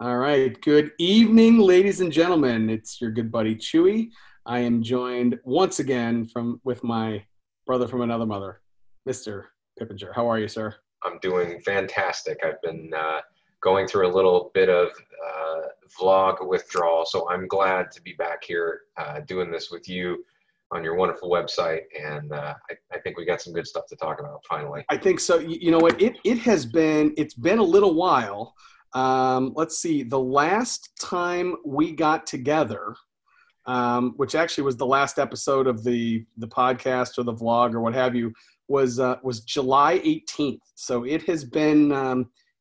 All right. Good evening, ladies and gentlemen. It's your good buddy Chewy. I am joined once again with my brother from another mother, Mr. Pippinger. How are you, sir? I'm doing fantastic. I've been going through a little bit of vlog withdrawal, so I'm glad to be back here doing this with you on your wonderful website, and I think we got some good stuff to talk about finally. I think so. You know what? It's been a little while. Let's see. The last time we got together, which actually was the last episode of the podcast or the vlog or what have you, was July 18th. So it has been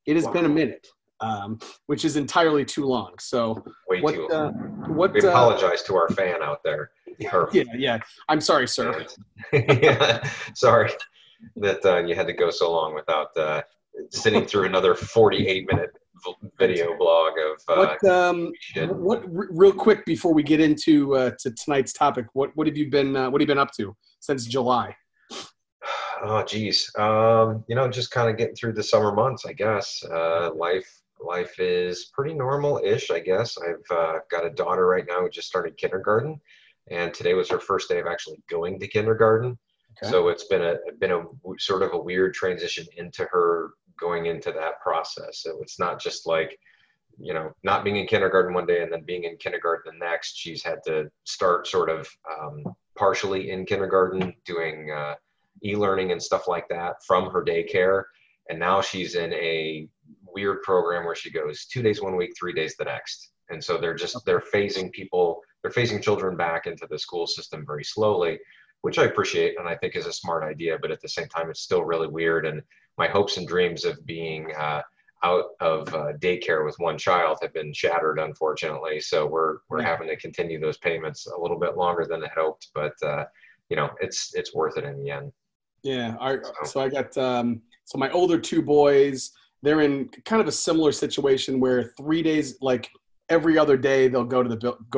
been a minute, which is entirely too long. So we apologize to our fan out there. Yeah. I'm sorry, sir. Yeah, sorry that you had to go so long without sitting through another 48-minute video blog of real quick before we get into to tonight's topic. What have you been up to since July? Oh geez, just kind of getting through the summer months, I guess. Life is pretty normal-ish, I guess. I've got a daughter right now who just started kindergarten, and today was her first day of actually going to kindergarten. Okay. So it's been a sort of a weird transition into her going into that process. So it's not just like, not being in kindergarten one day and then being in kindergarten the next. She's had to start sort of partially in kindergarten, doing e-learning and stuff like that from her daycare. And now she's in a weird program where she goes 2 days one week, 3 days the next. And so they're phasing children back into the school system very slowly, which I appreciate and I think is a smart idea, but at the same time, it's still really weird. And my hopes and dreams of being out of daycare with one child have been shattered, unfortunately. So we're having to continue those payments a little bit longer than I had hoped, but it's worth it in the end. Yeah. So I got my older two boys. They're in kind of a similar situation where 3 days, like every other day, they'll go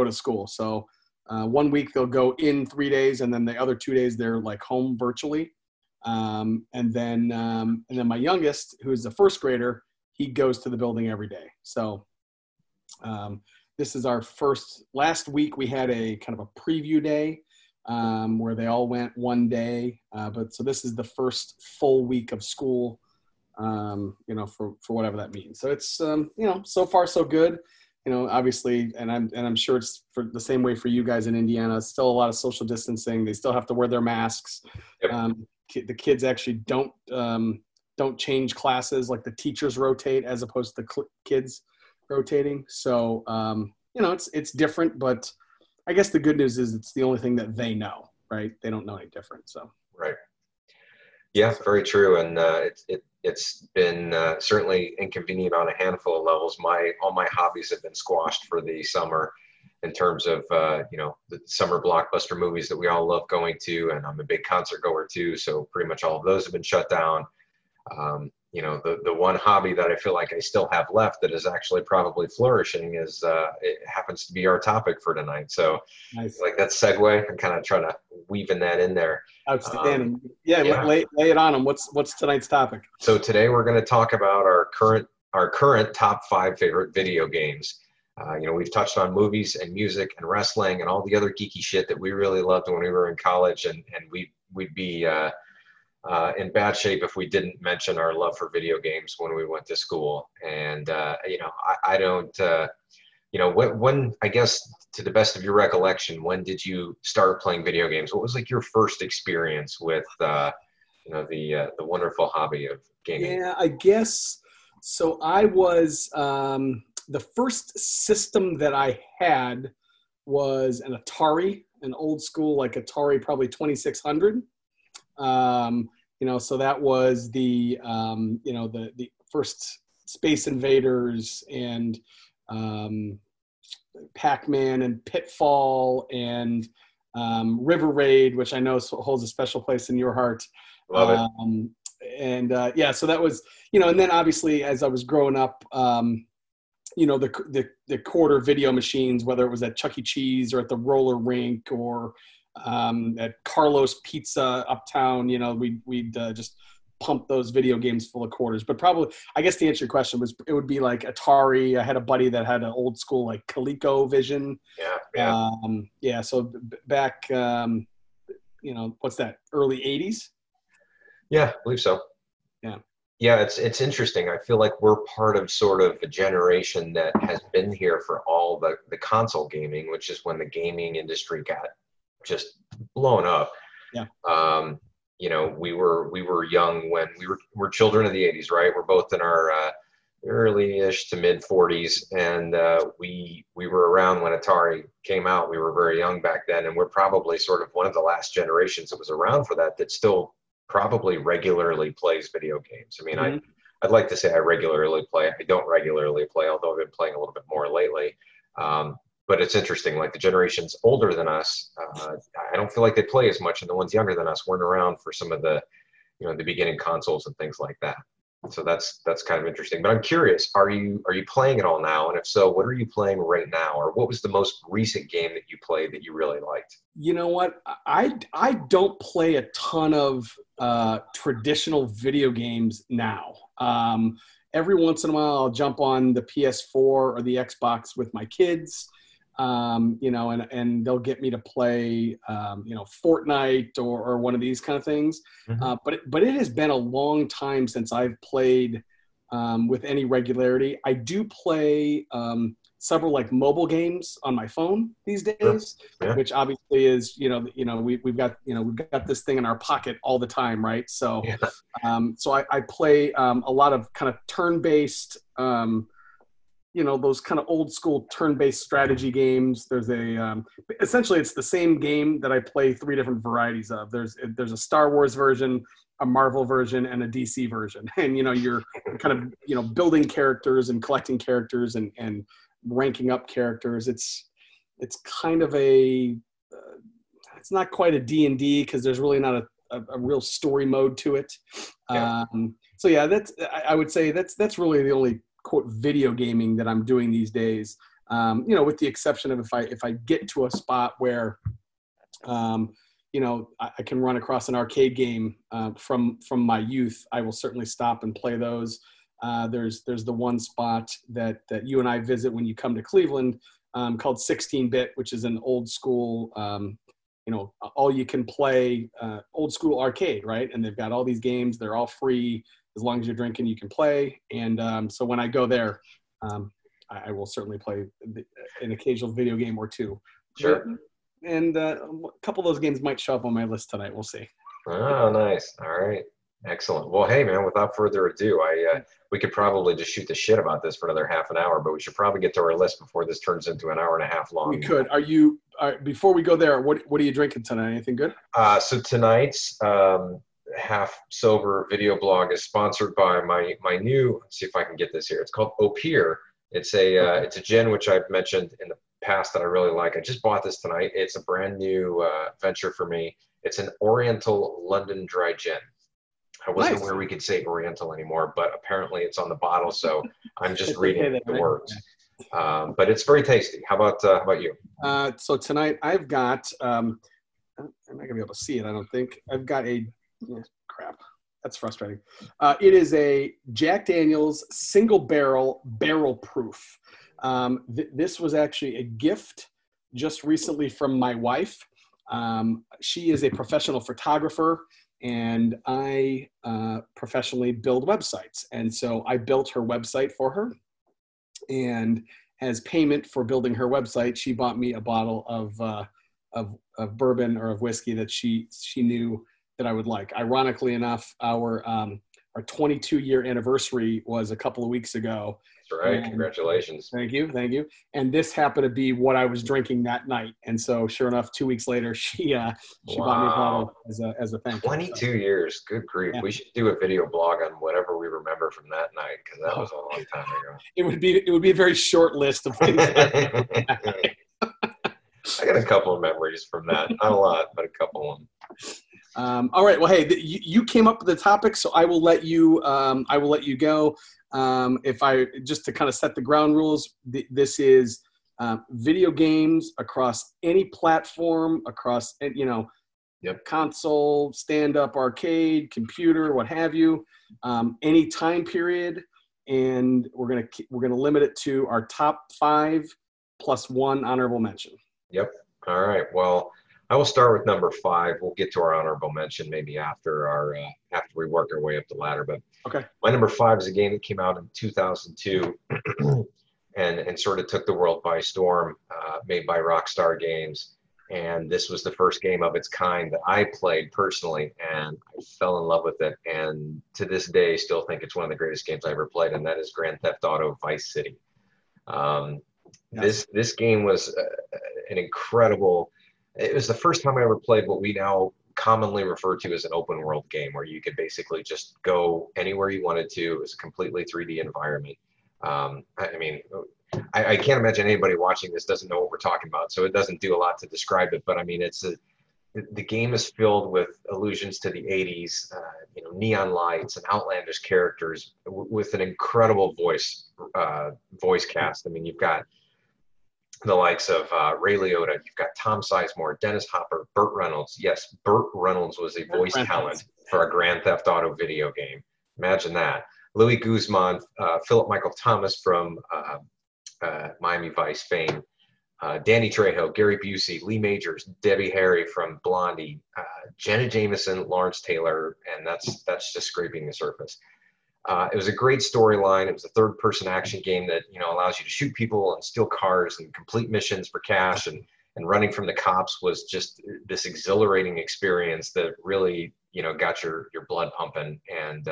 to school. So 1 week they'll go in 3 days, and then the other 2 days they're like home virtually. And then my youngest, who is a first grader, he goes to the building every day. So this is our last week we had a kind of a preview day where they all went one day. So this is the first full week of school, for whatever that means. So it's, so far so good. Obviously, and I'm sure it's for the same way for you guys in Indiana. It's still a lot of social distancing. They still have to wear their masks. Yep. The kids actually don't change classes. Like the teachers rotate as opposed to the kids rotating. So it's different. But I guess the good news is it's the only thing that they know, right? They don't know any different. So right. Yeah, very true. And it's been certainly inconvenient on a handful of levels. All my hobbies have been squashed for the summer in terms of, the summer blockbuster movies that we all love going to. And I'm a big concert goer too. So pretty much all of those have been shut down. The one hobby that I feel like I still have left that is actually probably flourishing is it happens to be our topic for tonight. So nice. Like that segue, I'm kind of trying to weave that in there. Outstanding. Lay it on them. What's tonight's topic? So today we're going to talk about our current top five favorite video games. We've touched on movies and music and wrestling and all the other geeky shit that we really loved when we were in college, and we'd be in bad shape if we didn't mention our love for video games when we went to school. And, I don't, when, I guess, to the best of your recollection, when did you start playing video games? What was like your first experience with, the wonderful hobby of gaming? Yeah, I guess. So I was, the first system that I had was an Atari, an old school, like Atari, probably 2600. So that was the first Space Invaders and Pac-Man and Pitfall and River Raid, which I know holds a special place in your heart. Love it. So that was, and then obviously as I was growing up, the quarter video machines, whether it was at Chuck E. Cheese or at the roller rink or at Carlos Pizza uptown, we'd just pump those video games full of quarters. But probably, I guess to answer your question, was it would be like Atari. I had a buddy that had an old school like ColecoVision. Yeah. Yeah. So back, you know, what's that? Early 80s. Yeah, I believe so. Yeah. Yeah, it's interesting. I feel like we're part of sort of a generation that has been here for all the console gaming, which is when the gaming industry got just blown up. Yeah. You know, we were young when we're children of the 80s, right? We're both in our early-ish to mid 40s, and we were around when Atari came out. We were very young back then, and we're probably sort of one of the last generations that was around for that still probably regularly plays video games. I mean, mm-hmm. I'd like to say I regularly play. I don't regularly play, although I've been playing a little bit more lately. But it's interesting, like the generations older than us, I don't feel like they play as much, and the ones younger than us weren't around for some of the, you know, the beginning consoles and things like that. So that's kind of interesting. But I'm curious, are you playing it all now? And if so, what are you playing right now? Or what was the most recent game that you played that you really liked? You know what? I don't play a ton of traditional video games now. Every once in a while, I'll jump on the PS4 or the Xbox with my kids, you know, and they'll get me to play, you know, Fortnite or one of these kind of things. Mm-hmm. But it has been a long time since I've played with any regularity. I do play several like mobile games on my phone these days, yeah. Which obviously is, you know, we've got this thing in our pocket all the time, right? So, yeah. So I play a lot of kind of turn-based, you know, those kind of old school turn-based strategy games. There's a, essentially it's the same game that I play three different varieties of. There's a Star Wars version, a Marvel version, and a DC version. And, you know, you're kind of, you know, building characters and collecting characters and ranking up characters. It's kind of a, it's not quite a D&D because there's really not a real story mode to it. Yeah. So yeah, I would say that's really the only, quote, video gaming that I'm doing these days, you know, with the exception of if I get to a spot where, you know, I can run across an arcade game from my youth, I will certainly stop and play those. There's the one spot that you and I visit when you come to Cleveland called 16-Bit, which is an old school, you know, all you can play old school arcade, right? And they've got all these games. They're all free. As long as you're drinking, you can play. And so when I go there, I will certainly play an occasional video game or two. Sure. And a couple of those games might show up on my list tonight. We'll see. Oh, nice. All right. Excellent. Well, hey, man, without further ado, we could probably just shoot the shit about this for another half an hour, but we should probably get to our list before this turns into an hour and a half long. We could. Before we go there, what are you drinking tonight? Anything good? So tonight's Half Sober video blog is sponsored by my new, let's see if I can get this here. It's called Opier. It's a gin, which I've mentioned in the past that I really like. I just bought this tonight. It's a brand new venture for me. It's an Oriental London dry gin. I wasn't aware we could say Oriental anymore, but apparently it's on the bottle, so I'm just reading the words. But it's very tasty. How about you? So tonight I've got, I'm not going to be able to see it, I don't think. I've got a, oh, crap, that's frustrating. It is a Jack Daniel's Single Barrel Barrel Proof. This was actually a gift just recently from my wife. She is a professional photographer, and I professionally build websites. And so I built her website for her. And as payment for building her website, she bought me a bottle of bourbon or of whiskey that she knew that I would like. Ironically enough, our 22-year anniversary was a couple of weeks ago. That's right. Congratulations. Thank you. And this happened to be what I was drinking that night. And so sure enough, 2 weeks later, she bought me a bottle as a thank you. 22 years. Good grief. Yeah. We should do a video blog on whatever we remember from that night, because that was a long time ago. It would be a very short list of things. I got a couple of memories from that. Not a lot, but a couple of them. All right. Well, hey, you came up with the topic, so I will let you. I will let you go. If I just to kind of set the ground rules, this is video games across any platform, across, you know, Yep. Console, stand-up arcade, computer, what have you, any time period, and we're gonna limit it to our top 5 plus 1 honorable mention. Yep. All right. Well, I will start with number 5. We'll get to our honorable mention maybe after our after we work our way up the ladder. But okay, my number 5 is a game that came out in 2002, and sort of took the world by storm. Made by Rockstar Games. And this was the first game of its kind that I played personally, and I fell in love with it. And to this day, still think it's one of the greatest games I ever played, and that is Grand Theft Auto Vice City. This game was an incredible, it was the first time I ever played what we now commonly refer to as an open world game, where you could basically just go anywhere you wanted to. It was a completely 3D environment. I mean, I can't imagine anybody watching this doesn't know what we're talking about, so it doesn't do a lot to describe it. But I mean, the game is filled with allusions to the 80s, you know, neon lights and outlandish characters with an incredible voice cast. I mean, you've got the likes of Ray Liotta, you've got Tom Sizemore, Dennis Hopper, Burt Reynolds. Yes, Burt Reynolds was a voice talent for a Grand Theft Auto video game. Imagine that. Louis Guzman, Philip Michael Thomas from Miami Vice fame, Danny Trejo, Gary Busey, Lee Majors, Debbie Harry from Blondie, Jenna Jameson, Lawrence Taylor, and that's just scraping the surface. It was a great storyline. It was a third-person action game that, you know, allows you to shoot people and steal cars and complete missions for cash, and running from the cops was just this exhilarating experience that really, you know, got your blood pumping. And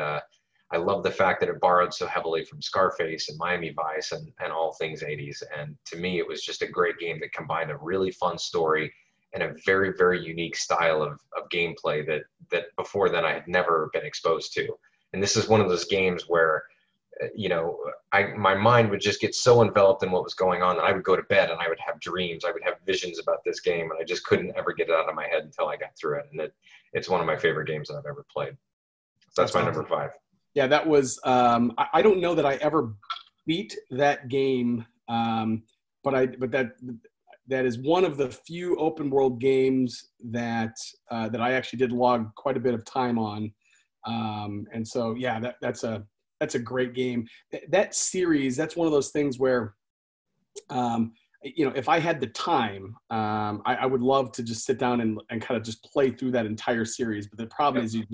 I love the fact that it borrowed so heavily from Scarface and Miami Vice and all things 80s. And to me, it was just a great game that combined a really fun story and a very, very unique style of gameplay that before then I had never been exposed to. And this is one of those games where, you know, my mind would just get so enveloped in what was going on that I would go to bed and I would have dreams. I would have visions about this game, and I just couldn't ever get it out of my head until I got through it. And it's one of my favorite games that I've ever played. So that's my number 5. Yeah, that was, I don't know that I ever beat that game, but that is one of the few open world games that I actually did log quite a bit of time on. And so, yeah, that's a great game. That series, that's one of those things where, you know, if I had the time, I would love to just sit down and kind of just play through that entire series. But the problem is you're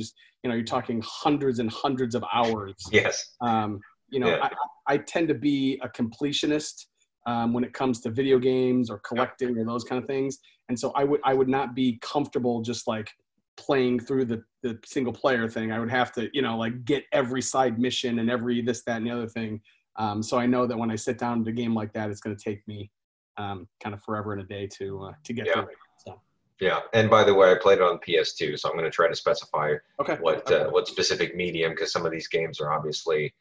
talking hundreds and hundreds of hours. Yes. I tend to be a completionist when it comes to video games or collecting or those kind of things. And so I would not be comfortable just like playing through the single player thing. I would have to, you know, like get every side mission and every this, that, and the other thing. So I know that when I sit down to a game like that, it's going to take me kind of forever and a day to get through it. So. Yeah, and by the way, I played it on PS2, so I'm going to try to specify what specific medium, because some of these games are obviously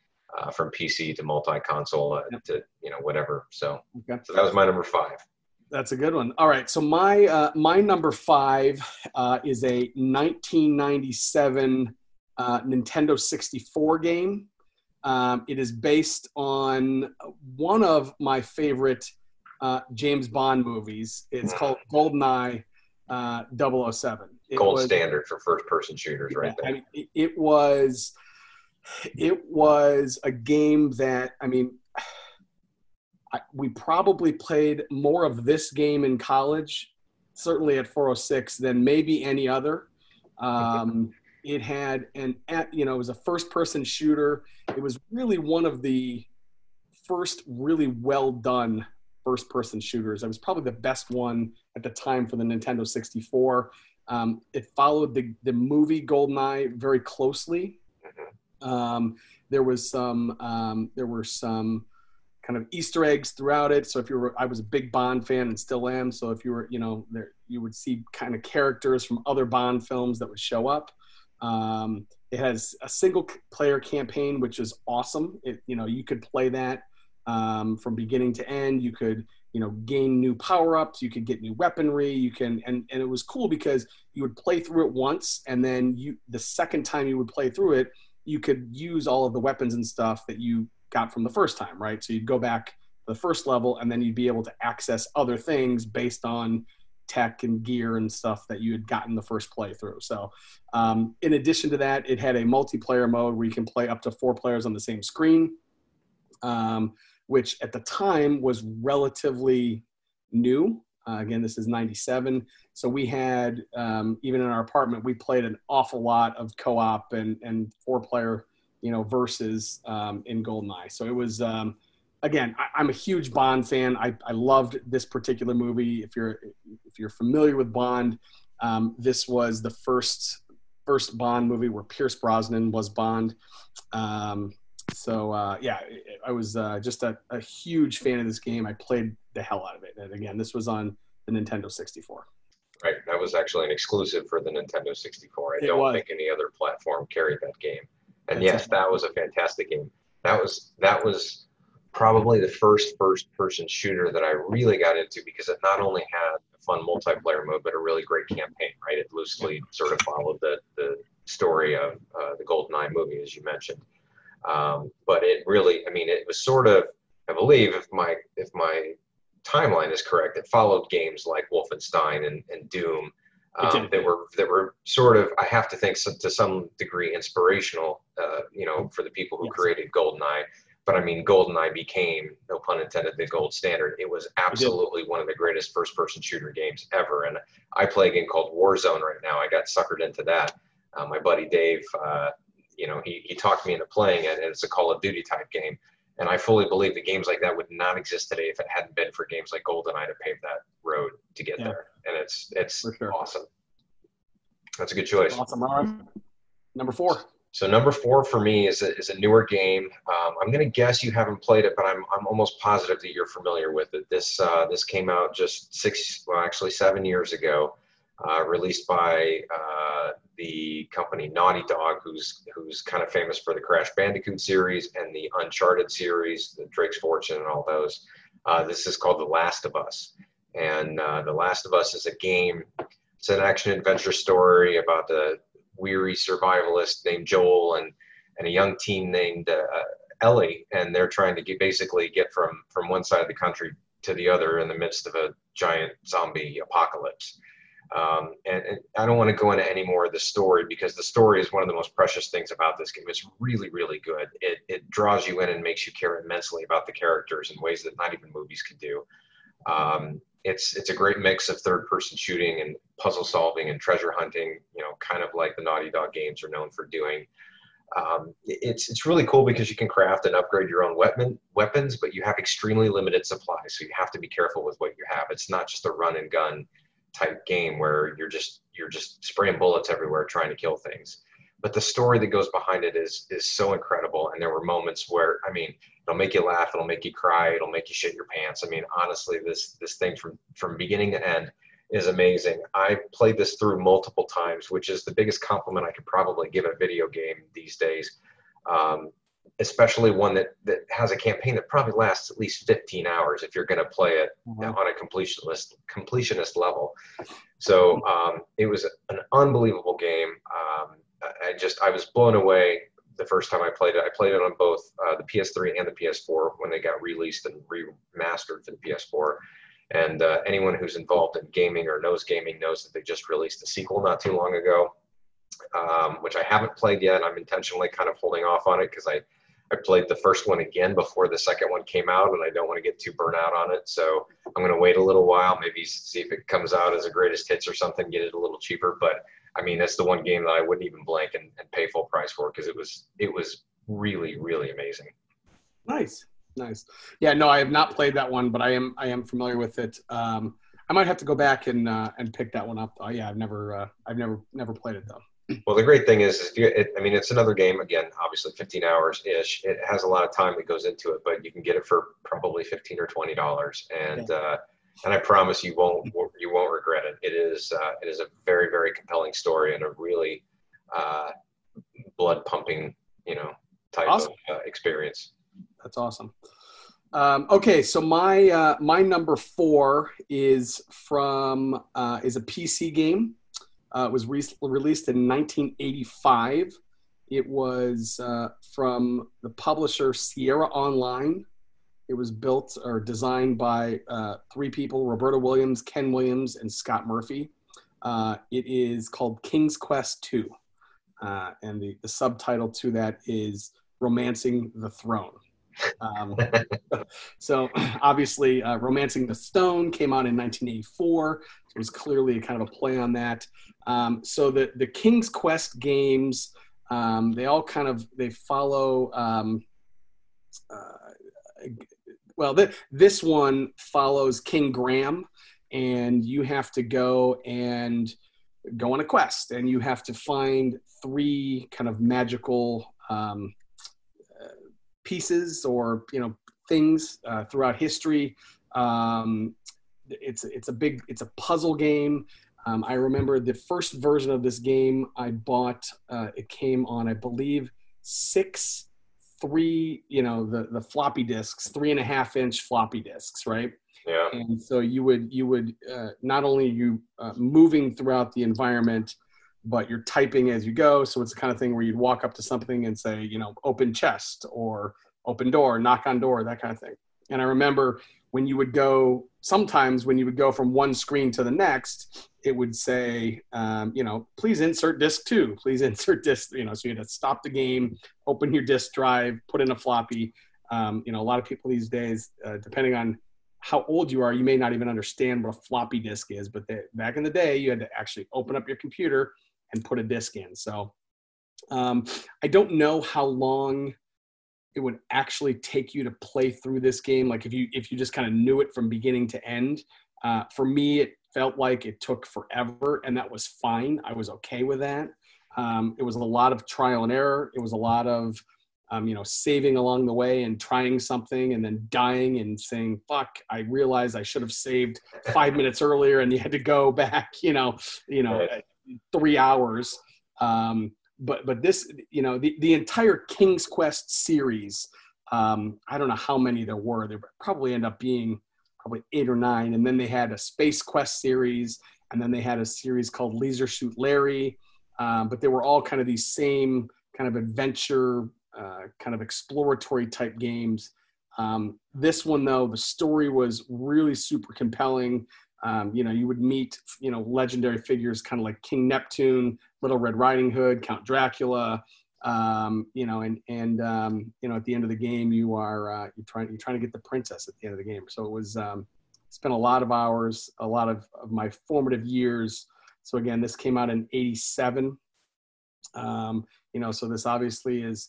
from PC to multi-console to, you know, whatever. So, so that was my number 5. That's a good one. All right, so my number 5 is a 1997 Nintendo 64 game. It is based on one of my favorite James Bond movies. It's called GoldenEye 007. Gold standard for first-person shooters, right? Yeah, there. I mean, it was a game that, I mean, we probably played more of this game in college, certainly at 406, than maybe any other. It had it was a first-person shooter. It was really one of the first really well-done first-person shooters. It was probably the best one at the time for the Nintendo 64. It followed the movie GoldenEye very closely. There were some kind of Easter eggs throughout it. So I was a big Bond fan and still am. So if you were, you know, there, you would see kind of characters from other Bond films that would show up. It has a single-player campaign, which is awesome. You could play that. From beginning to end, you could, you know, gain new power-ups, you could get new weaponry, and it was cool because you would play through it once, and then the second time you would play through it, you could use all of the weapons and stuff that you got from the first time, right? So you'd go back to the first level, and then you'd be able to access other things based on tech and gear and stuff that you had gotten the first playthrough. So in addition to that, it had a multiplayer mode where you can play up to 4 players on the same screen, which at the time was relatively new. Again, this is 97. So we had, even in our apartment, we played an awful lot of co-op and 4-player, you know, versus in GoldenEye. So it was, again, I'm a huge Bond fan. I loved this particular movie. If you're familiar with Bond, this was the first Bond movie where Pierce Brosnan was Bond. So, I was just a huge fan of this game. I played the hell out of it. And again, this was on the Nintendo 64. Right. That was actually an exclusive for the Nintendo 64. I don't think any other platform carried that game. And yes, that was a fantastic game. That was probably the first-person shooter that I really got into, because it not only had a fun multiplayer mode, but a really great campaign, right? It loosely sort of followed the story of the GoldenEye movie, as you mentioned. But it really, I mean, it was sort of, I believe, if my timeline is correct, it followed games like Wolfenstein and Doom that were sort of, I have to think, to some degree inspirational, you know, for the people who created GoldenEye. But I mean, GoldenEye became, no pun intended, the gold standard. It was absolutely one of the greatest first-person shooter games ever. And I play a game called Warzone right now. I got suckered into that. My buddy Dave, you know, he talked me into playing it, and it's a Call of Duty type game. And I fully believe that games like that would not exist today if it hadn't been for games like GoldenEye to pave that road to get there. And it's awesome. That's a good choice. Awesome. Right. Number 4. So number 4 for me is a newer game. I'm going to guess you haven't played it, but I'm almost positive that you're familiar with it. This came out just 7 years ago. Released by the company Naughty Dog, who's kind of famous for the Crash Bandicoot series and the Uncharted series, the Drake's Fortune and all those. This is called The Last of Us. And The Last of Us is a game, it's an action-adventure story about a weary survivalist named Joel and a young teen named Ellie, and they're trying to get from one side of the country to the other in the midst of a giant zombie apocalypse. And I don't want to go into any more of the story, because the story is one of the most precious things about this game. It's really, really good. It draws you in and makes you care immensely about the characters in ways that not even movies could do. It's a great mix of third-person shooting and puzzle solving and treasure hunting, you know, kind of like the Naughty Dog games are known for doing. It's really cool because you can craft and upgrade your own weapons, but you have extremely limited supplies, so you have to be careful with what you have. It's not just a run-and-gun type game where you're just spraying bullets everywhere trying to kill things. But the story that goes behind it is so incredible, and there were moments where, I mean, it'll make you laugh, it'll make you cry, it'll make you shit your pants. I mean, honestly, this thing from beginning to end is amazing. I played this through multiple times, which is the biggest compliment I could probably give a video game these days, especially one that has a campaign that probably lasts at least 15 hours if you're going to play it on a completionist level. So it was an unbelievable game. I was blown away the first time I played it. I played it on both the PS3 and the PS4 when they got released and remastered for the PS4. And anyone who's involved in gaming or knows gaming knows that they just released a sequel not too long ago, which I haven't played yet. I'm intentionally kind of holding off on it because I played the first one again before the second one came out, and I don't want to get too burnt out on it. So I'm going to wait a little while, maybe see if it comes out as a greatest hits or something, get it a little cheaper. But I mean, that's the one game that I wouldn't even blink and pay full price for, because it was really, really amazing. Nice. Yeah, no, I have not played that one, but I am familiar with it. I might have to go back and pick that one up. Oh yeah, I've never played it though. Well, the great thing is, it's another game, again, obviously 15 hours-ish. It has a lot of time that goes into it, but you can get it for probably $15 or $20, and I promise you won't regret it. It is a very, very compelling story and a really blood pumping, you know, type of experience. That's awesome. Okay, so my number 4 is from is a PC game. It was released in 1985. It was from the publisher Sierra Online. It was built or designed by three people, Roberta Williams, Ken Williams, and Scott Murphy. It is called King's Quest II. And the subtitle to that is Romancing the Throne. So obviously Romancing the Stone came out in 1984. So it was clearly kind of a play on that. So the King's Quest games, they all kind of, they follow, well, this one follows King Graham, and you have to go on a quest, and you have to find three kind of magical pieces or things throughout history. It's a puzzle game. I remember the first version of this game I bought. It came on, I believe, the floppy disks, 3.5-inch floppy disks, right? Yeah. And so you would not only are you moving throughout the environment, but you're typing as you go. So it's the kind of thing where you'd walk up to something and say, open chest or open door, knock on door, that kind of thing. And I remember sometimes when you would go from one screen to the next, it would say, please insert disc 2, please insert disc, so you had to stop the game, open your disc drive, put in a floppy. A lot of people these days, depending on how old you are, you may not even understand what a floppy disk is, but back in the day, you had to actually open up your computer and put a disk in. So I don't know how long it would actually take you to play through this game. Like if you just kind of knew it from beginning to end, for me, it felt like it took forever, and that was fine. I was okay with that. It was a lot of trial and error. It was a lot of, saving along the way and trying something and then dying and saying, fuck, I realized I should have saved 5 minutes earlier, and you had to go back, 3 hours. But this, the entire King's Quest series, I don't know how many there were. There probably end up being probably 8 or 9. And then they had a Space Quest series, and then they had a series called Leisure Suit Larry. But they were all kind of these same kind of adventure, kind of exploratory type games. This one though, the story was really super compelling. You would meet, legendary figures kind of like King Neptune, Little Red Riding Hood, Count Dracula, and at the end of the game, you are, you're trying to get the princess at the end of the game. So it was, spent a lot of hours, a lot of my formative years. So again, this came out in 87. So this obviously is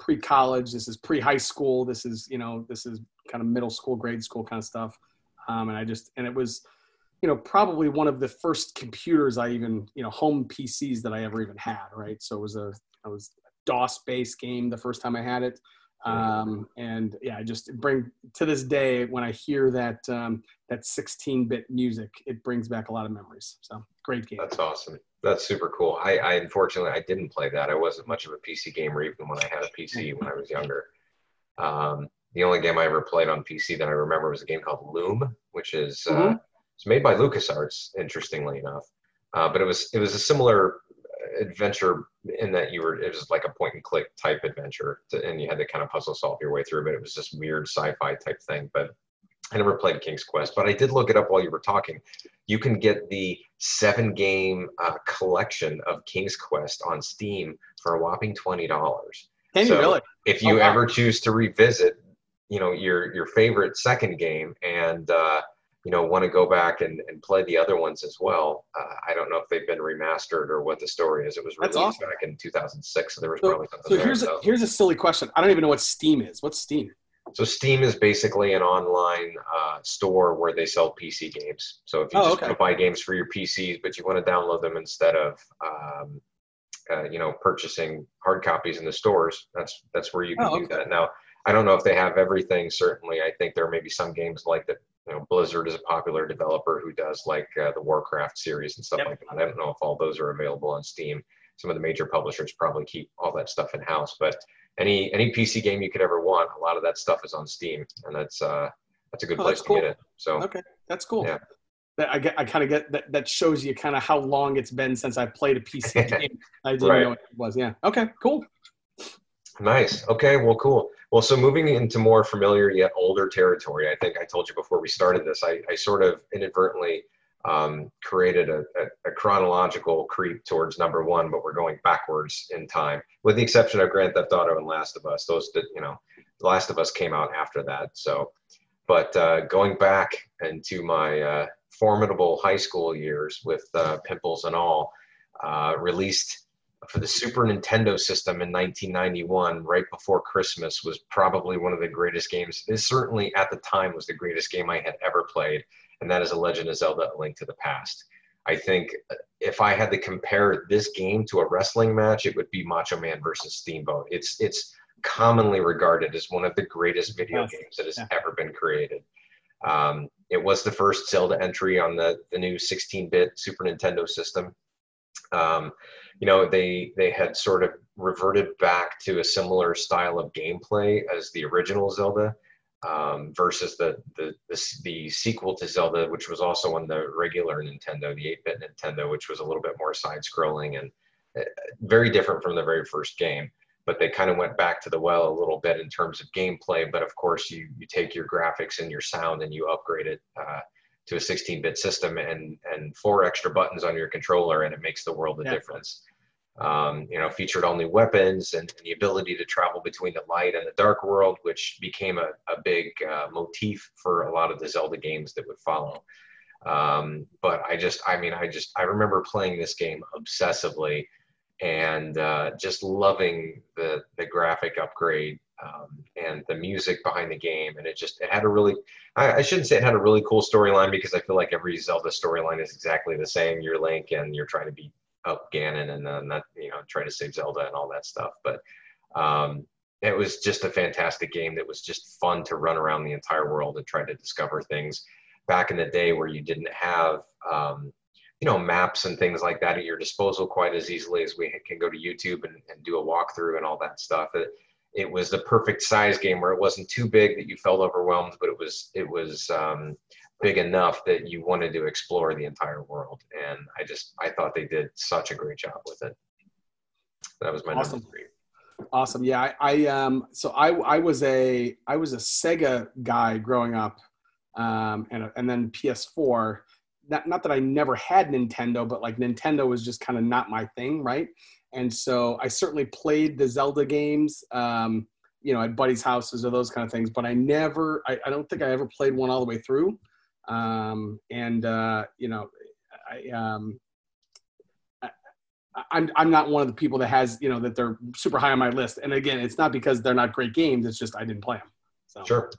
pre-college. This is pre-high school. This is, this is kind of middle school, grade school kind of stuff. And it was, probably one of the first computers I even, home PCs that I ever even had. Right. So it was a DOS based game the first time I had it. I just bring to this day, when I hear that 16-bit music, it brings back a lot of memories. So great game. That's awesome. That's super cool. I unfortunately, I didn't play that. I wasn't much of a PC gamer, even when I had a PC when I was younger. The only game I ever played on PC that I remember was a game called Loom, which is it's made by LucasArts, interestingly enough. But it was a similar adventure in that it was like a point and click type adventure, and you had to kind of puzzle solve your way through. But it was this weird sci-fi type thing. But I never played King's Quest. But I did look it up while you were talking. You can get the 7-game collection of King's Quest on Steam for a whopping $20. Can you really? If you ever choose to revisit, your favorite second game and, want to go back and play the other ones as well. I don't know if they've been remastered or what the story is. It was released back in 2006. So there was probably something there. Here's a silly question. I don't even know what Steam is. What's Steam? So Steam is basically an online store where they sell PC games. So if you want to buy games for your PCs, but you want to download them instead of, purchasing hard copies in the stores, that's where you can do that. Now, I don't know if they have everything. Certainly, I think there may be some games like that. Blizzard is a popular developer who does like the Warcraft series and stuff like that. I don't know if all those are available on Steam. Some of the major publishers probably keep all that stuff in house, but any PC game you could ever want, a lot of that stuff is on Steam, and that's a good place to get it. So that's cool. Yeah. I kind of get that. That shows you kind of how long it's been since I played a PC game. I didn't know what it was. Yeah. Okay. Cool. Nice. Okay. Well, cool. Well, so moving into more familiar yet older territory, I think I told you before we started this, I sort of inadvertently created a chronological creep towards number one, but we're going backwards in time, with the exception of Grand Theft Auto and Last of Us. Those that, you know, Last of Us came out after that. So, but going back into my formidable high school years with pimples and all, released for the Super Nintendo system in 1991, right before Christmas, was probably one of the greatest games. It certainly at the time was the greatest game I had ever played, and that is A Legend of Zelda: A Link to the Past. I think if I had to compare this game to a wrestling match, it would be Macho Man versus Steamboat. It's commonly regarded as one of the greatest video games that has ever been created. It was the first Zelda entry on the new 16-bit Super Nintendo system. You know, they had sort of reverted back to a similar style of gameplay as the original Zelda, versus the sequel to Zelda, which was also on the regular Nintendo, the 8-bit Nintendo, which was a little bit more side-scrolling and very different from the very first game. But they kind of went back to the well a little bit in terms of gameplay. But of course, you take your graphics and your sound and you upgrade it to a 16-bit system and 4 extra buttons on your controller, and it makes the world a difference. You know, featured all new weapons and the ability to travel between the light and the dark world, which became a big motif for a lot of the Zelda games that would follow. But I remember playing this game obsessively and just loving the graphic upgrade and the music behind the game. And it had a really, I shouldn't say it had a really cool storyline, because I feel like every Zelda storyline is exactly the same. You're Link and you're trying to beat up Ganon and then trying to save Zelda and all that stuff. But it was just a fantastic game that was just fun to run around the entire world and try to discover things. Back in the day where you didn't have maps and things like that at your disposal quite as easily as we can go to YouTube and do a walkthrough and all that stuff. It was the perfect size game where it wasn't too big that you felt overwhelmed, but it was big enough that you wanted to explore the entire world. And I thought they did such a great job with it. That was my number 3. Awesome. Yeah. I was a Sega guy growing up, and then PS4. Not that I never had Nintendo, but like Nintendo was just kind of not my thing, right? And so I certainly played the Zelda games, at buddies' houses or those kind of things, but I don't think I ever played one all the way through. I'm not one of the people that has, that they're super high on my list. And again, it's not because they're not great games. It's just, I didn't play them. So. Sure.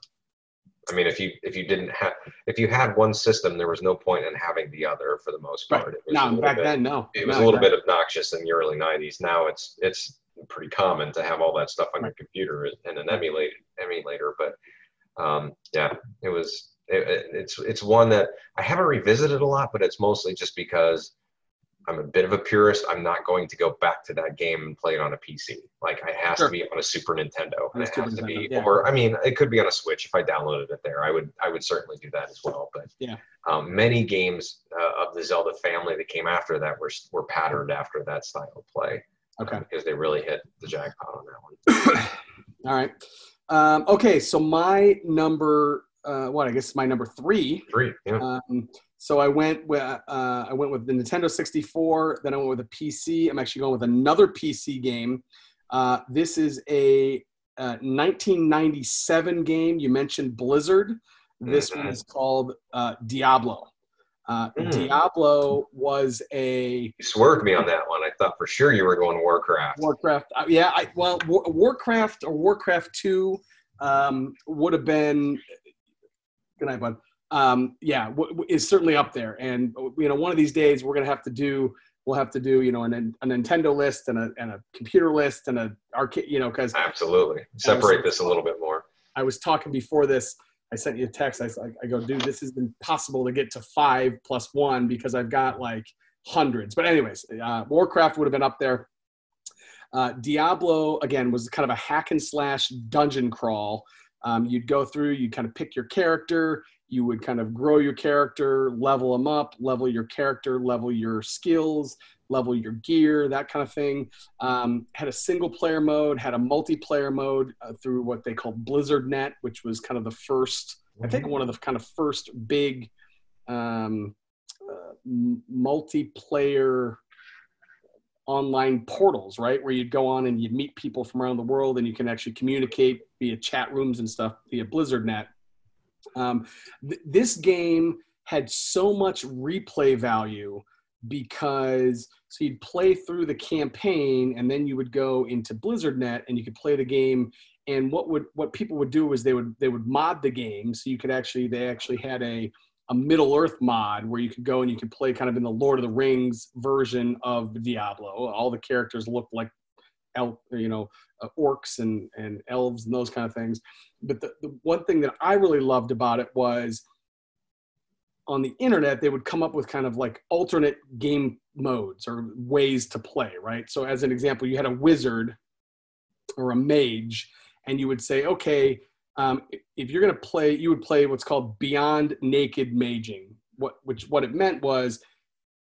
I mean, if you had one system, there was no point in having the other for the most part. Right. It was a little bit obnoxious in the early 90s. Now it's pretty common to have all that stuff on your computer and an emulator. But it's one that I haven't revisited a lot, but it's mostly just because I'm a bit of a purist. I'm not going to go back to that game and play it on a PC. Like, it has to be on a Super Nintendo, and it could be on a Switch if I downloaded it there. I would certainly do that as well. But many games of the Zelda family that came after that were patterned after that style of play. Okay, because they really hit the jackpot on that one. All right. Okay, so my number, I guess my number 3. 3. Yeah. So I went with the Nintendo 64, then I went with a PC. I'm actually going with another PC game. This is a 1997 game. You mentioned Blizzard. This one is called Diablo. Diablo was a... You swerved me on that one. I thought for sure you were going Warcraft. Warcraft. Warcraft or Warcraft 2 would have been... Good night, bud. Is certainly up there, and one of these days we'll have to do a Nintendo list and a computer list and a arcade, because absolutely separate this a little bit more. I was talking before this. I sent you a text. I go, dude, this is impossible to get to 5 plus 1 because I've got like hundreds. But anyways, Warcraft would have been up there. Diablo again was kind of a hack and slash dungeon crawl. You'd go through, you kind of pick your character, you would kind of grow your character, level them up, level your character, level your skills, level your gear, that kind of thing. Had a single player mode, had a multiplayer mode through what they called BlizzardNet, which was kind of the first, I think one of the kind of first big multiplayer online portals, right? Where you'd go on and you'd meet people from around the world and you can actually communicate via chat rooms and stuff via BlizzardNet. This game had so much replay value because so you'd play through the campaign and then you would go into BlizzardNet and you could play the game. And what people would do is they would mod the game. So you could actually, they actually had a Middle Earth mod where you could go and you could play kind of in the Lord of the Rings version of Diablo. All the characters looked like orcs and elves and those kind of things. But the one thing that I really loved about it was on the internet, they would come up with kind of like alternate game modes or ways to play, right? So as an example, you had a wizard or a mage and you would say, okay, if you're going to play, you would play what's called Beyond Naked Maging, what it meant was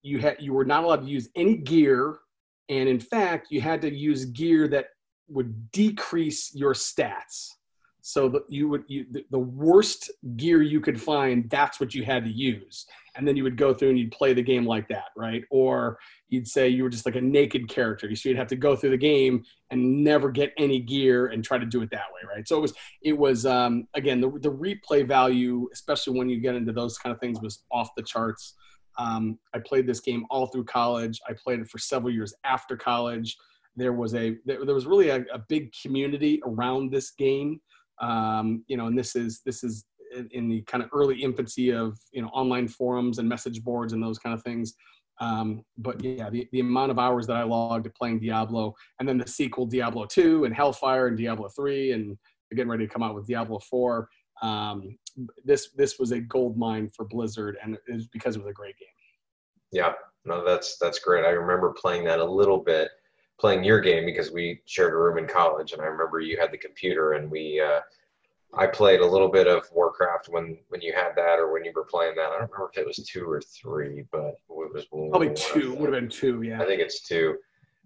you were not allowed to use any gear. And in fact, you had to use gear that would decrease your stats. So that the worst gear you could find, that's what you had to use. And then you would go through and you'd play the game like that, right? Or you'd say you were just like a naked character. So you'd have to go through the game and never get any gear and try to do it that way, right? So it was again, the replay value, especially when you get into those kind of things, was off the charts. I played this game all through college. I played it for several years after college. There was really a big community around this game. And this is in the kind of early infancy of, online forums and message boards and those kind of things. But yeah, the amount of hours that I logged at playing Diablo, and then the sequel Diablo 2 and Hellfire and Diablo 3, and they're getting ready to come out with Diablo 4. This was a gold mine for Blizzard, and it was because it was a great game. Yeah, no, that's great. I remember playing that a little bit, playing your game, because we shared a room in college, and I remember you had the computer, and I played a little bit of Warcraft when you had that, or when you were playing that. I don't remember if it was 2 or 3, but it was probably 2. Would have been 2, yeah. I think it's 2.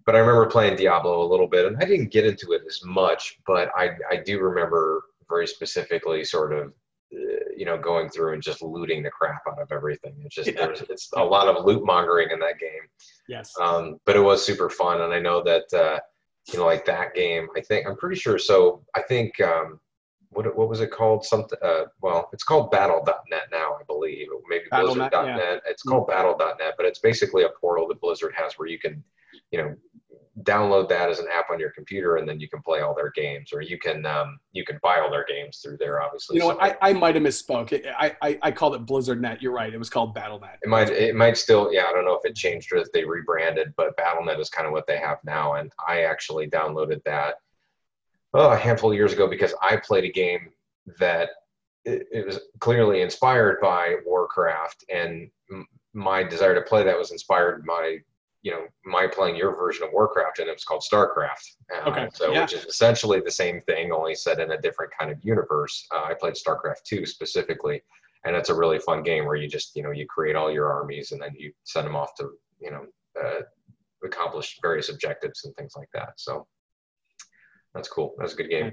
But I remember playing Diablo a little bit, and I didn't get into it as much, but I do remember very specifically sort of, going through and just looting the crap out of everything. It's just, it's a lot of loot mongering in that game. Yes. But it was super fun. And I know that, like that game, what was it called? It's called Battle.net now, I believe. Maybe Blizzard.net. Yeah. It's called Battle.net, but it's basically a portal that Blizzard has where you can, download that as an app on your computer, and then you can play all their games, or you can buy all their games through there, obviously. I might have misspoke. I called it BlizzardNet. You're right. It was called BattleNet. It might still, I don't know if it changed or if they rebranded, but BattleNet is kind of what they have now. And I actually downloaded that a handful of years ago because I played a game that it was clearly inspired by Warcraft, and my desire to play that was inspired by my playing your version of Warcraft, and it was called StarCraft. Which is essentially the same thing, only set in a different kind of universe. I played StarCraft 2 specifically, and it's a really fun game where you just, you create all your armies and then you send them off to, accomplish various objectives and things like that. So that's cool. That's a good game.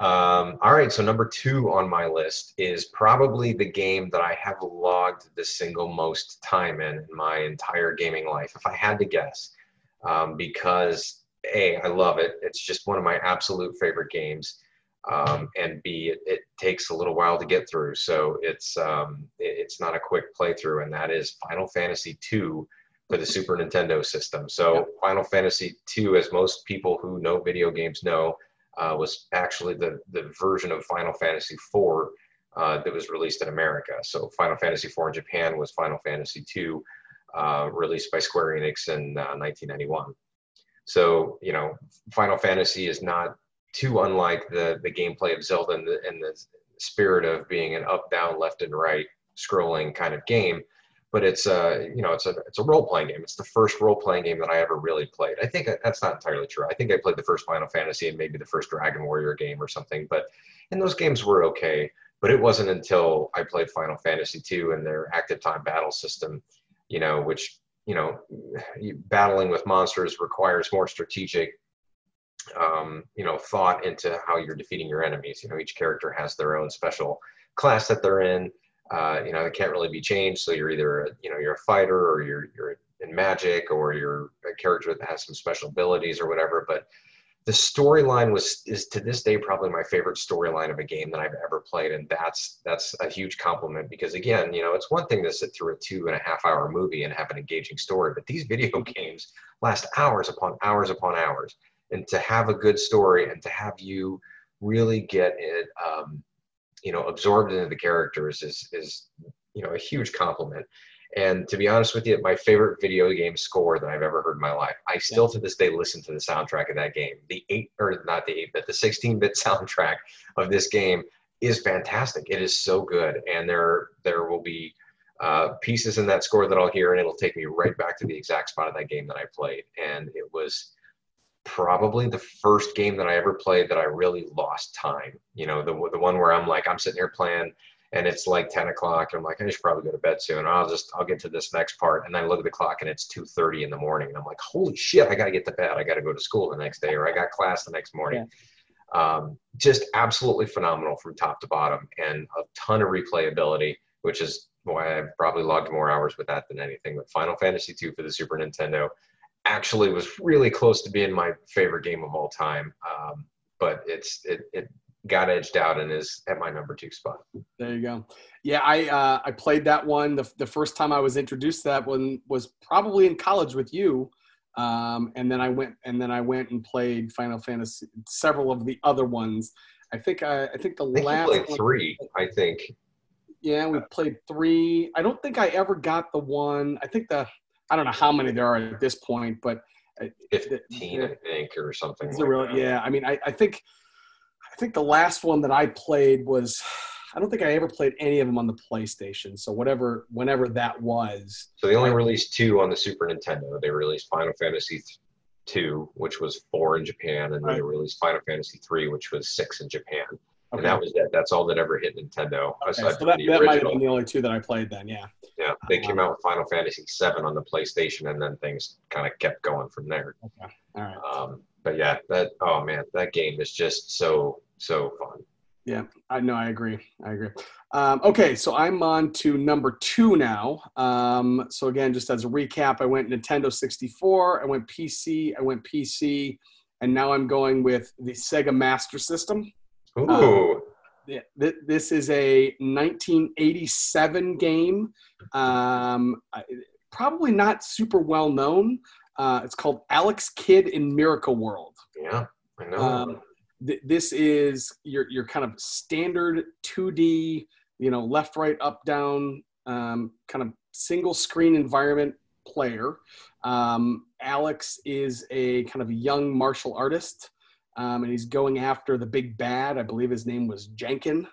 All right. So number 2 on my list is probably the game that I have logged the single most time in my entire gaming life, if I had to guess, because A, I love it. It's just one of my absolute favorite games. And B, it takes a little while to get through. So it's not a quick playthrough, and that is Final Fantasy II for the Super Nintendo system. So yep. Final Fantasy II, as most people who know video games know, was actually the version of Final Fantasy IV that was released in America. So Final Fantasy IV in Japan was Final Fantasy II, released by Square Enix in 1991. So, Final Fantasy is not too unlike the gameplay of Zelda in the spirit of being an up, down, left, and right scrolling kind of game. But it's a role-playing game. It's the first role-playing game that I ever really played. I think that's not entirely true. I think I played the first Final Fantasy and maybe the first Dragon Warrior game or something. But and those games were okay. But it wasn't until I played Final Fantasy II and their active time battle system, you know, which, you know, battling with monsters requires more strategic, you know, thought into how you're defeating your enemies. You know, each character has their own special class that they're in. You know, it can't really be changed. So you're either, you know, you're a fighter, or you're in magic, or you're a character that has some special abilities or whatever. But the storyline is to this day probably my favorite storyline of a game that I've ever played, and that's a huge compliment, because again, you know, it's one thing to sit through a 2.5-hour movie and have an engaging story, but these video games last hours upon hours upon hours, and to have a good story and to have you really get it, you know, absorbed into the characters is you know, a huge compliment. And to be honest with you, my favorite video game score that I've ever heard in my life. I still to this day listen to the soundtrack of that game. The 16-bit soundtrack of this game is fantastic. It is so good, and there will be pieces in that score that I'll hear, and it'll take me right back to the exact spot of that game that I played. And it was probably the first game that I ever played that I really lost time. You know, the one where I'm like, I'm sitting here playing, and it's like 10 o'clock, and I'm like, I should probably go to bed soon. I'll get to this next part. And then I look at the clock, and it's 2:30 in the morning. And I'm like, holy shit, I got to get to bed. I got to go to school the next day, or I got class the next morning. Yeah. Just absolutely phenomenal from top to bottom, and a ton of replayability, which is why I probably logged more hours with that than anything. But Final Fantasy II for the Super Nintendo actually was really close to being my favorite game of all time. But it got edged out and is at my number 2 spot. There you go. Yeah, I played that one. The first time I was introduced to that one was probably in college with you, and then I went and played Final Fantasy, several of the other ones. I think last you played 3. I think. Yeah, we played 3. I don't think I ever got the one. I don't know how many there are at this point, but 15, I think, or something. Yeah, I mean, I think the last one that I played was, I don't think I ever played any of them on the PlayStation. So whenever that was. So they only released 2 on the Super Nintendo. They released Final Fantasy II, which was 4 in Japan. And then they released Final Fantasy III, which was 6 in Japan. Okay. And that was it. That's all that ever hit Nintendo. Okay. So that might have been the only 2 that I played then, yeah. Yeah, they came out with Final Fantasy VII on the PlayStation, and then things kind of kept going from there. Okay, all right. But yeah, that game is just so fun. Yeah, I agree. Okay, so I'm on to number 2 now. So again, just as a recap, I went Nintendo 64, I went PC, and now I'm going with the Sega Master System. Ooh. Yeah, this is a 1987 game, probably not super well known. It's called Alex Kidd in Miracle World. Yeah, I know. This is your kind of standard 2D, you know, left, right, up, down, kind of single screen environment player. Alex is a kind of young martial artist, and he's going after the big bad. I believe his name was Jenkin.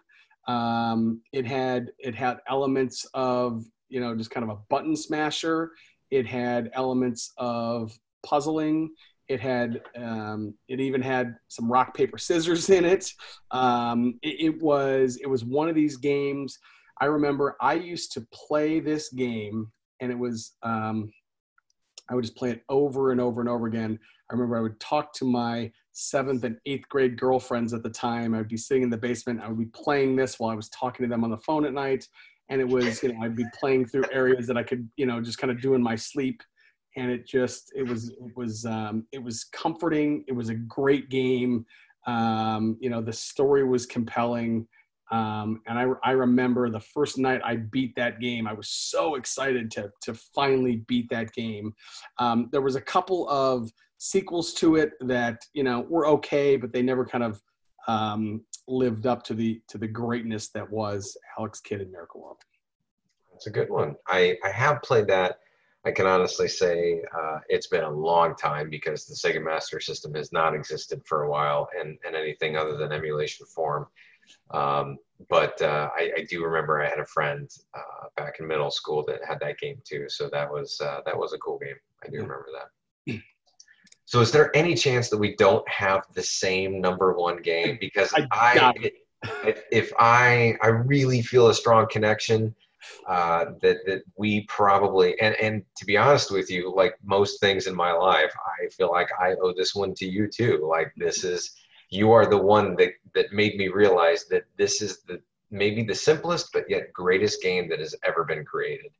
It had elements of, you know, just kind of a button smasher. It had elements of puzzling. It had it even had some rock, paper, scissors in it. It was one of these games. I remember I used to play this game, and it was I would just play it over and over and over again. I remember I would talk to my 7th and 8th grade girlfriends at the time. I would be sitting in the basement. I would be playing this while I was talking to them on the phone at night. And it was, you know, I'd be playing through areas that I could, you know, just kind of do in my sleep. And it was comforting. It was a great game. You know, the story was compelling. And I remember the first night I beat that game, I was so excited to finally beat that game. There was a couple of sequels to it that, you know, were okay, but they never kind of, lived up to the greatness that was Alex Kidd in Miracle World. That's a good one. I have played that. I can honestly say it's been a long time, because the Sega Master System has not existed for a while in anything other than emulation form. But I do remember I had a friend back in middle school that had that game too. So that was a cool game. I do remember that. So is there any chance that we don't have the same number 1 game? Because I If I really feel a strong connection that we probably, and to be honest with you, like most things in my life, I feel like I owe this one to you too. Like this is, you are the one that made me realize that this is the, maybe the simplest, but yet greatest game that has ever been created.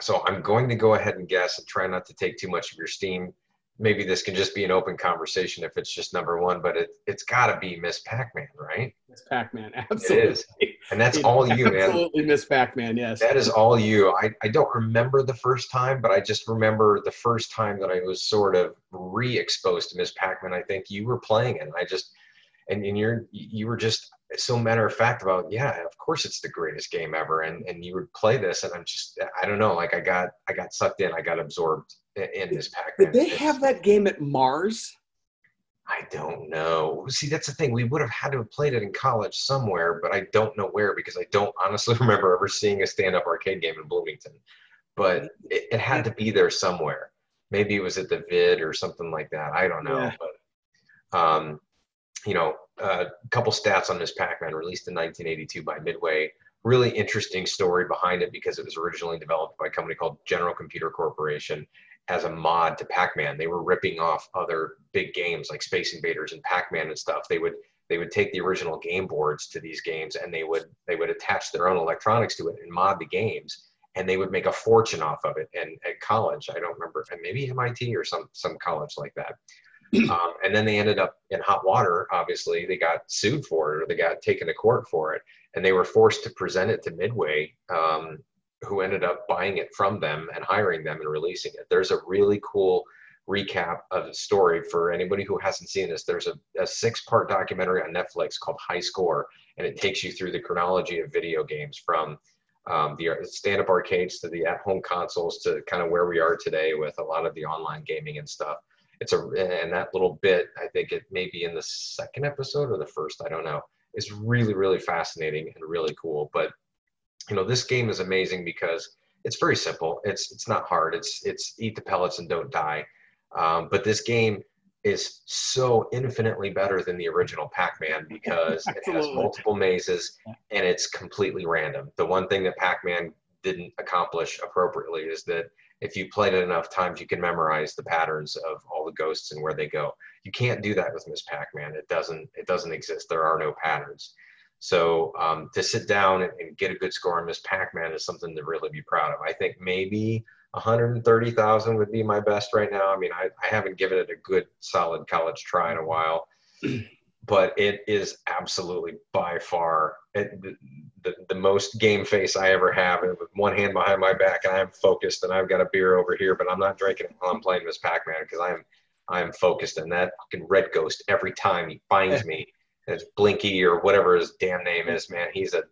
So I'm going to go ahead and guess and try not to take too much of your steam. Maybe this can just be an open conversation if it's just number one, but it's gotta be Miss Pac-Man, right? Miss Pac-Man, absolutely. It is. And that's all you, man. Absolutely Miss Pac-Man, yes. That is all you. I don't remember the first time, but I just remember the first time that I was sort of re-exposed to Miss Pac-Man. I think you were playing it, and I just, and you were just so matter of fact about, yeah, of course it's the greatest game ever. And you would play this, and I'm just, I don't know, like I got sucked in, I got absorbed in this Pac-Man. Did they have that game at Mars? I don't know. See, that's the thing. We would have had to have played it in college somewhere, but I don't know where, because I don't honestly remember ever seeing a stand-up arcade game in Bloomington. But it had to be there somewhere. Maybe it was at the Vid or something like that. I don't know. Yeah. But, a couple stats on Ms. Pac-Man, released in 1982 by Midway. Really interesting story behind it, because it was originally developed by a company called General Computer Corporation as a mod to Pac-Man. They were ripping off other big games like Space Invaders and Pac-Man and stuff. They would take the original game boards to these games, and they would attach their own electronics to it and mod the games, and they would make a fortune off of it. And at college, I don't remember, and maybe MIT or some college like that. And then they ended up in hot water. Obviously, they got sued for it, or they got taken to court for it, and they were forced to present it to Midway, who ended up buying it from them and hiring them and releasing it. There's a really cool recap of the story for anybody who hasn't seen this. There's a 6-part documentary on Netflix called High Score, and it takes you through the chronology of video games, from the stand-up arcades to the at-home consoles to kind of where we are today with a lot of the online gaming and stuff. And that little bit, I think it may be in the second episode or the first, I don't know. It's really, really fascinating and really cool. But this game is amazing because it's very simple. It's not hard. It's eat the pellets and don't die. But this game is so infinitely better than the original Pac-Man, because it has multiple mazes and it's completely random. The one thing that Pac-Man didn't accomplish appropriately is that if you played it enough times, you can memorize the patterns of all the ghosts and where they go. You can't do that with Ms. Pac-Man. It doesn't exist. There are no patterns. So to sit down and get a good score on Ms. Pac-Man is something to really be proud of. I think maybe 130,000 would be my best right now. I mean, I haven't given it a good solid college try in a while, but it is absolutely by far the most game face I ever have. And with one hand behind my back, and I'm focused, and I've got a beer over here, but I'm not drinking it while I'm playing Ms. Pac-Man, because I'm focused. And that fucking red ghost, every time he finds me, it's Blinky or whatever his damn name is, man. He's a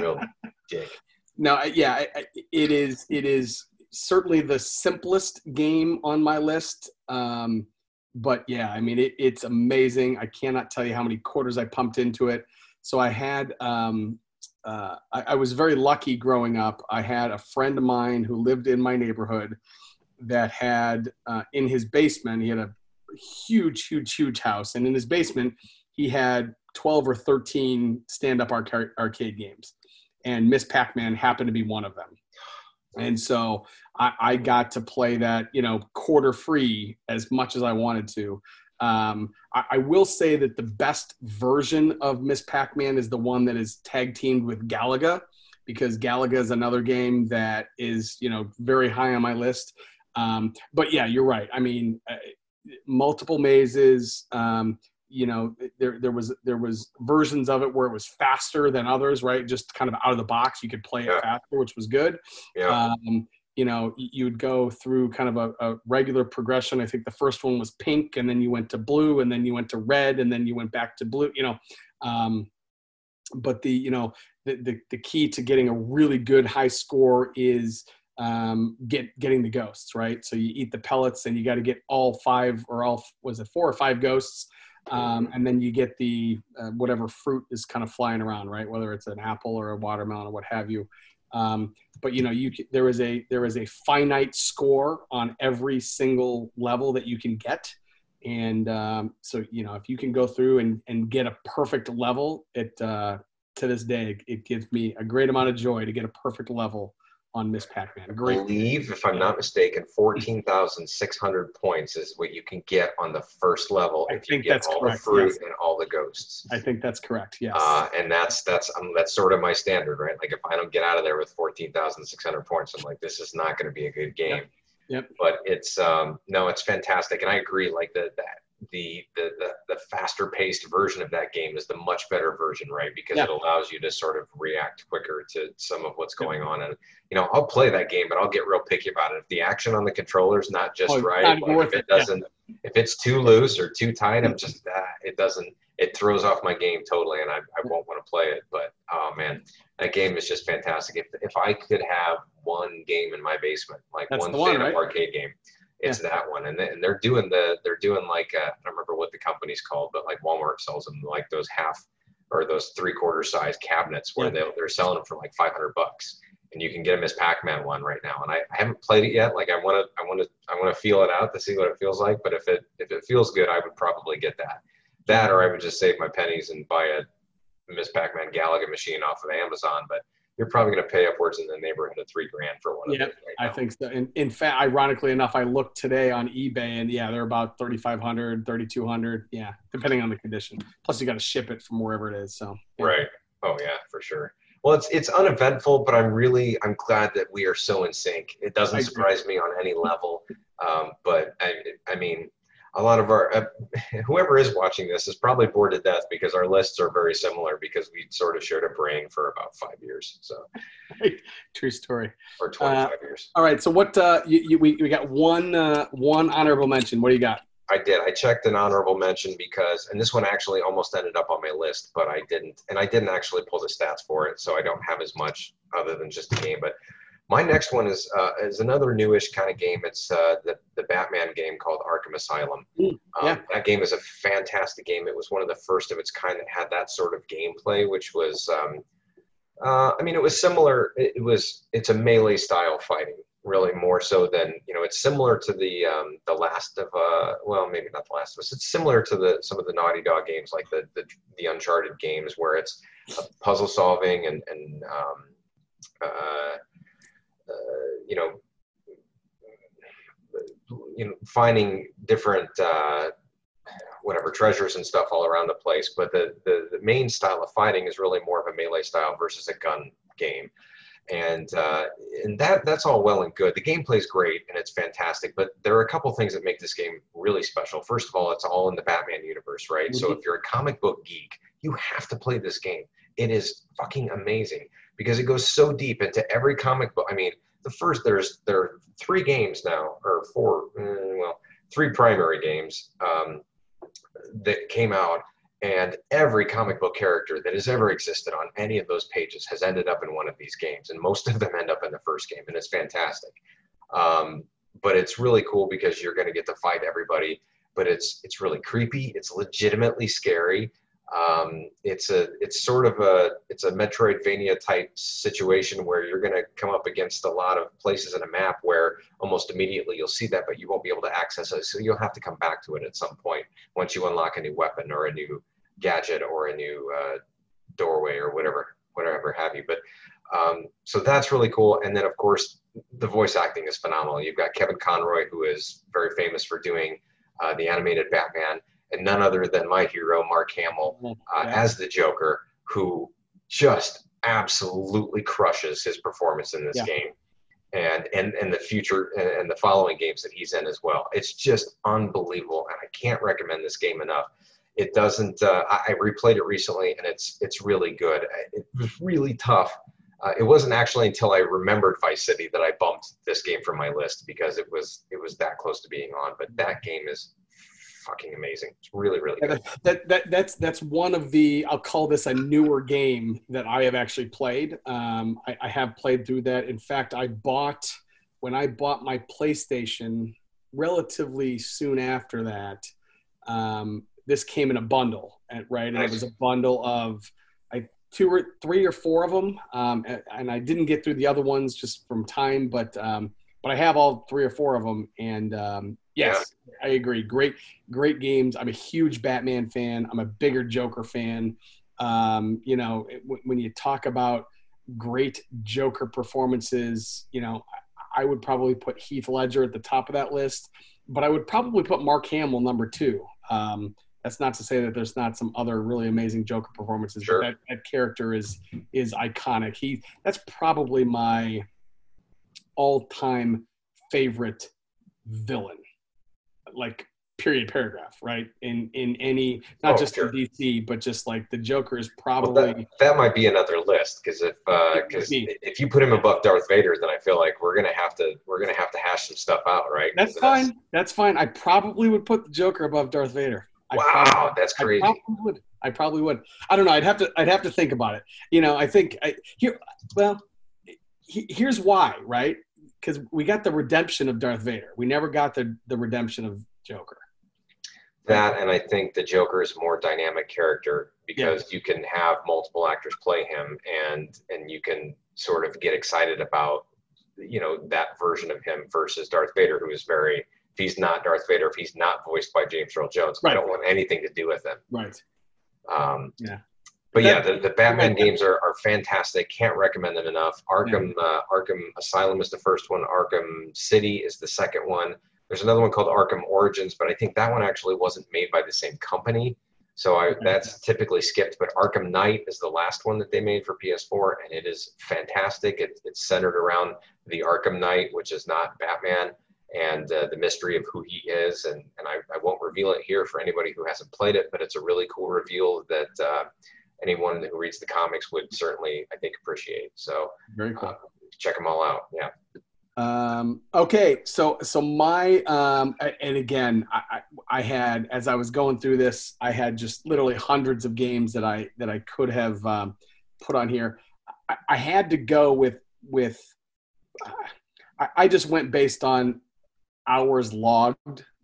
real dick. No, yeah, it is certainly the simplest game on my list. But yeah, I mean, it's amazing. I cannot tell you how many quarters I pumped into it. So I had, I was very lucky growing up. I had a friend of mine who lived in my neighborhood that had, in his basement, he had a huge, huge, huge house. And in his basement, he had 12 or 13 stand-up arcade games, and Miss Pac-Man happened to be one of them. And so I got to play that, quarter free as much as I wanted to. I will say that the best version of Miss Pac-Man is the one that is tag teamed with Galaga, because Galaga is another game that is, very high on my list. But yeah, you're right. I mean, multiple mazes, there was versions of it where it was faster than others, right? Just kind of out of the box, you could play it faster, which was good. Yeah. You'd go through kind of a regular progression. I think the first one was pink, and then you went to blue, and then you went to red, and then you went back to blue, but the key to getting a really good high score is getting the ghosts, right? So you eat the pellets, and you got to get all five, or was it 4 or 5 ghosts? And then you get the whatever fruit is kind of flying around, right? Whether it's an apple or a watermelon or what have you. But there is a finite score on every single level that you can get, And so, you know, if you can go through and get a perfect level, to this day, it gives me a great amount of joy to get a perfect level on Miss Pac-Man. I believe, if I'm not mistaken, 14,600 points is what you can get on the first level if you get all the fruit and all the ghosts. I think that's correct, yes. And that's sort of my standard, right? Like, if I don't get out of there with 14,600 points, I'm like, this is not going to be a good game. Yep. But it's no, it's fantastic, and I agree. Like the faster paced version of that game is the much better version, right? Because it allows you to sort of react quicker to some of what's going on. And you know, I'll play that game, but I'll get real picky about it. If the action on the controller's not just right, like if it doesn't, if it's too loose or too tight, I'm just it doesn't. It throws off my game totally, and I won't want to play it. But oh man, that game is just fantastic. If I could have one game in my basement, like that's one fan of arcade game, it's that one. And they're doing I don't remember what the company's called, but like Walmart sells them like those half or those three-quarter size cabinets where they're selling them for like $500, and you can get them as Pac-Man one right now. And I haven't played it yet. Like I want to feel it out to see what it feels like. But if it feels good, I would probably get that. That, or I would just save my pennies and buy a Miss Pac-Man Galaga machine off of Amazon. But you're probably going to pay upwards in the neighborhood of $3,000 for one of those. Right, I think so. In fact, ironically enough, I looked today on eBay, and they're about $3,500, $3,200. Yeah, depending on the condition. Plus, you got to ship it from wherever it is. So right. Oh yeah, for sure. Well, it's uneventful, but I'm glad that we are so in sync. It doesn't surprise me on any level. But I mean, a lot of our whoever is watching this is probably bored to death because our lists are very similar because we sort of shared a brain for about 5 years. So, true story. Or 25 years. All right. So what we got one honorable mention. What do you got? I did. I checked an honorable mention because, and this one actually almost ended up on my list, but I didn't, and I didn't actually pull the stats for it, so I don't have as much other than just the game. But my next one is another newish kind of game. It's the Batman game called Arkham Asylum. That game is a fantastic game. It was one of the first of its kind that had that sort of gameplay, which was, I mean, it was similar. It's a melee style fighting, really more so than, you know, it's similar to the Last of, well, maybe not the Last of Us. It's similar to some of the Naughty Dog games, like the Uncharted games, where it's puzzle solving and finding different treasures and stuff all around the place. But the main style of fighting is really more of a melee style versus a gun game, and that's all well and good. The gameplay is great and it's fantastic, but there are a couple things that make this game really special. First of all, it's all in the Batman universe, right? Mm-hmm. So if you're a comic book geek, you have to play this game. It is fucking amazing because it goes so deep into every comic book. I mean, there are three games now, or four, three primary games that came out, and every comic book character that has ever existed on any of those pages has ended up in one of these games, and most of them end up in the first game, and it's fantastic. But it's really cool because you're going to get to fight everybody, but it's really creepy. It's legitimately scary. It's a Metroidvania type situation where you're going to come up against a lot of places in a map where almost immediately you'll see that, but you won't be able to access it. So you'll have to come back to it at some point once you unlock a new weapon or a new gadget or a new doorway or whatever have you. But so that's really cool. And then of course the voice acting is phenomenal. You've got Kevin Conroy, who is very famous for doing the animated Batman, and none other than my hero, Mark Hamill, as the Joker, who just absolutely crushes his performance in this game, and the future and the following games that he's in as well. It's just unbelievable, and I can't recommend this game enough. It doesn't. I replayed it recently, and it's really good. It was really tough. It wasn't actually until I remembered Vice City that I bumped this game from my list because it was that close to being on. But that game is fucking amazing. It's really, really good. That's one of the, I'll call this a newer game that I have actually played. I have played through that. In fact, when I bought my PlayStation relatively soon after that, this came in a bundle, right? And it was a bundle of three or four of them. And I didn't get through the other ones just from time, but I have all three or four of them. And Yes, yeah. I agree. Great games. I'm a huge Batman fan. I'm a bigger Joker fan. You know, when you talk about great Joker performances, you know, I would probably put Heath Ledger at the top of that list, but I would probably put Mark Hamill number 2. That's not to say that there's not some other really amazing Joker performances. Sure. But that character is iconic. That's probably my all-time favorite villain, like period, paragraph, right? In any, not just sure. in DC, but just like the Joker is probably... Well, that might be another list, because if you put him above Darth Vader, then I feel like we're gonna have to hash some stuff out, right? That's fine. I probably would put the Joker above Darth Vader. That's crazy. I probably would. I don't know. I'd have to think about it. You know, I think here's why, right? Because we got the redemption of Darth Vader. We never got the redemption of Joker. That, and I think the Joker is a more dynamic character because you can have multiple actors play him, and you can sort of get excited about, you know, that version of him versus Darth Vader, who is very... If he's not Darth Vader, if he's not voiced by James Earl Jones, right. I don't want anything to do with him. Right. The Batman games are fantastic. Can't recommend them enough. Arkham Asylum is the first one. Arkham City is the second one. There's another one called Arkham Origins, but I think that one actually wasn't made by the same company, so that's typically skipped. But Arkham Knight is the last one that they made for PS4, and it is fantastic. It's centered around the Arkham Knight, which is not Batman, and the mystery of who he is. And I won't reveal it here for anybody who hasn't played it, but it's a really cool reveal that anyone who reads the comics would certainly, I think, appreciate. So very cool. Check them all out. Yeah. Okay. So my, and again, I had, as I was going through this, I had just literally hundreds of games that I could have put on here. I had to go I just went based on hours logged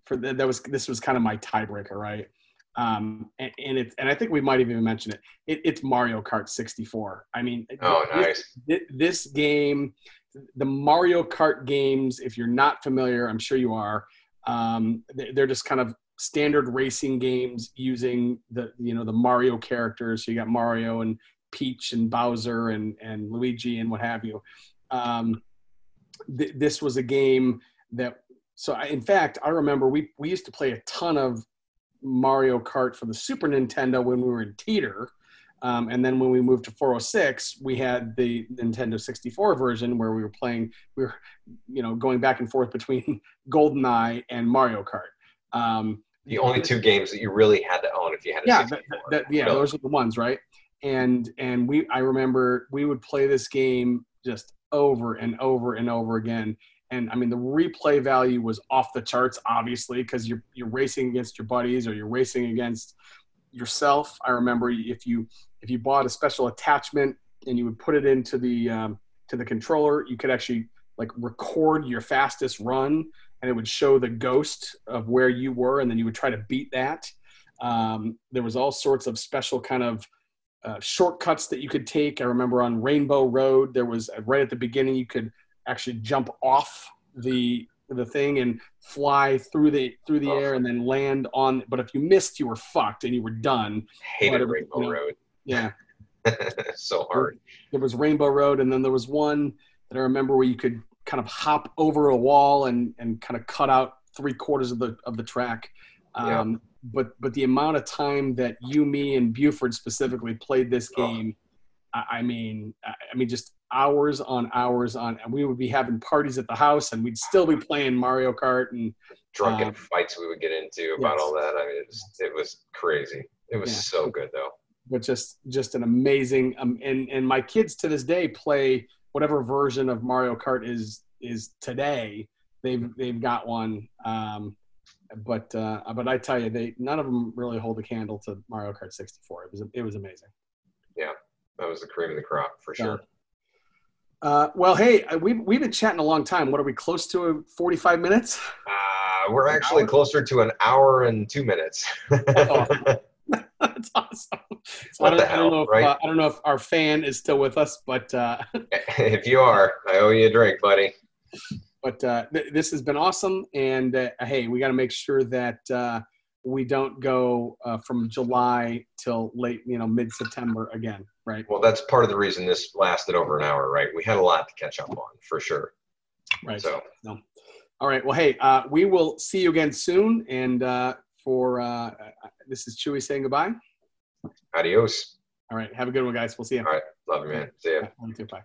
for this was kind of my tiebreaker, right? And I think we might even mention it's Mario Kart 64. I mean, nice. This game, the Mario Kart games, if you're not familiar, I'm sure you are, they're just kind of standard racing games using the Mario characters. So you got Mario and Peach and Bowser and Luigi and what have you. This was a game that... So, in fact, I remember we used to play a ton of Mario Kart for the Super Nintendo when we were in Teeter. And then when we moved to 406, we had the Nintendo 64 version where we were playing, going back and forth between GoldenEye and Mario Kart. The only two games that you really had to own if you had a 64. Those are the ones, right? And I remember we would play this game just over and over and over again. And I mean, the replay value was off the charts, obviously, because you're racing against your buddies or you're racing against yourself. I remember if you bought a special attachment and you would put it into the to the controller, you could actually like record your fastest run, and it would show the ghost of where you were, and then you would try to beat that. There was all sorts of special kind of shortcuts that you could take. I remember on Rainbow Road, there was right at the beginning you could actually jump off the thing and fly through the air and then land on. But if you missed, you were fucked and you were done. Hated Rainbow Road. Yeah, so hard. There was Rainbow Road, and then there was one that I remember where you could kind of hop over a wall and kind of cut out 3/4 of the track. But the amount of time that you, me, and Buford specifically played this game, I mean, just hours on hours on, and we would be having parties at the house, and we'd still be playing Mario Kart and drunken fights we would get into about all that. I mean, it was crazy. It was so good though. But just an amazing, and my kids to this day play whatever version of Mario Kart is today. They've got one. But I tell you, none of them really hold a candle to Mario Kart 64. It was amazing. Yeah, that was the cream of the crop for sure. Well, hey, we've been chatting a long time. What are we, close to 45 minutes? We're actually closer to an hour and 2 minutes. That's awesome. So I don't know if our fan is still with us, but if you are, I owe you a drink, buddy. But this has been awesome. And hey, we got to make sure that we don't go from July till late, you know, mid-September again, right? Well, that's part of the reason this lasted over an hour, right? We had a lot to catch up on, for sure. Right. So, no. All right. Well, hey, we will see you again soon. And this is Chewy saying goodbye. Adios. All right. Have a good one, guys. We'll see you. All right. Love you, man. See ya. Bye.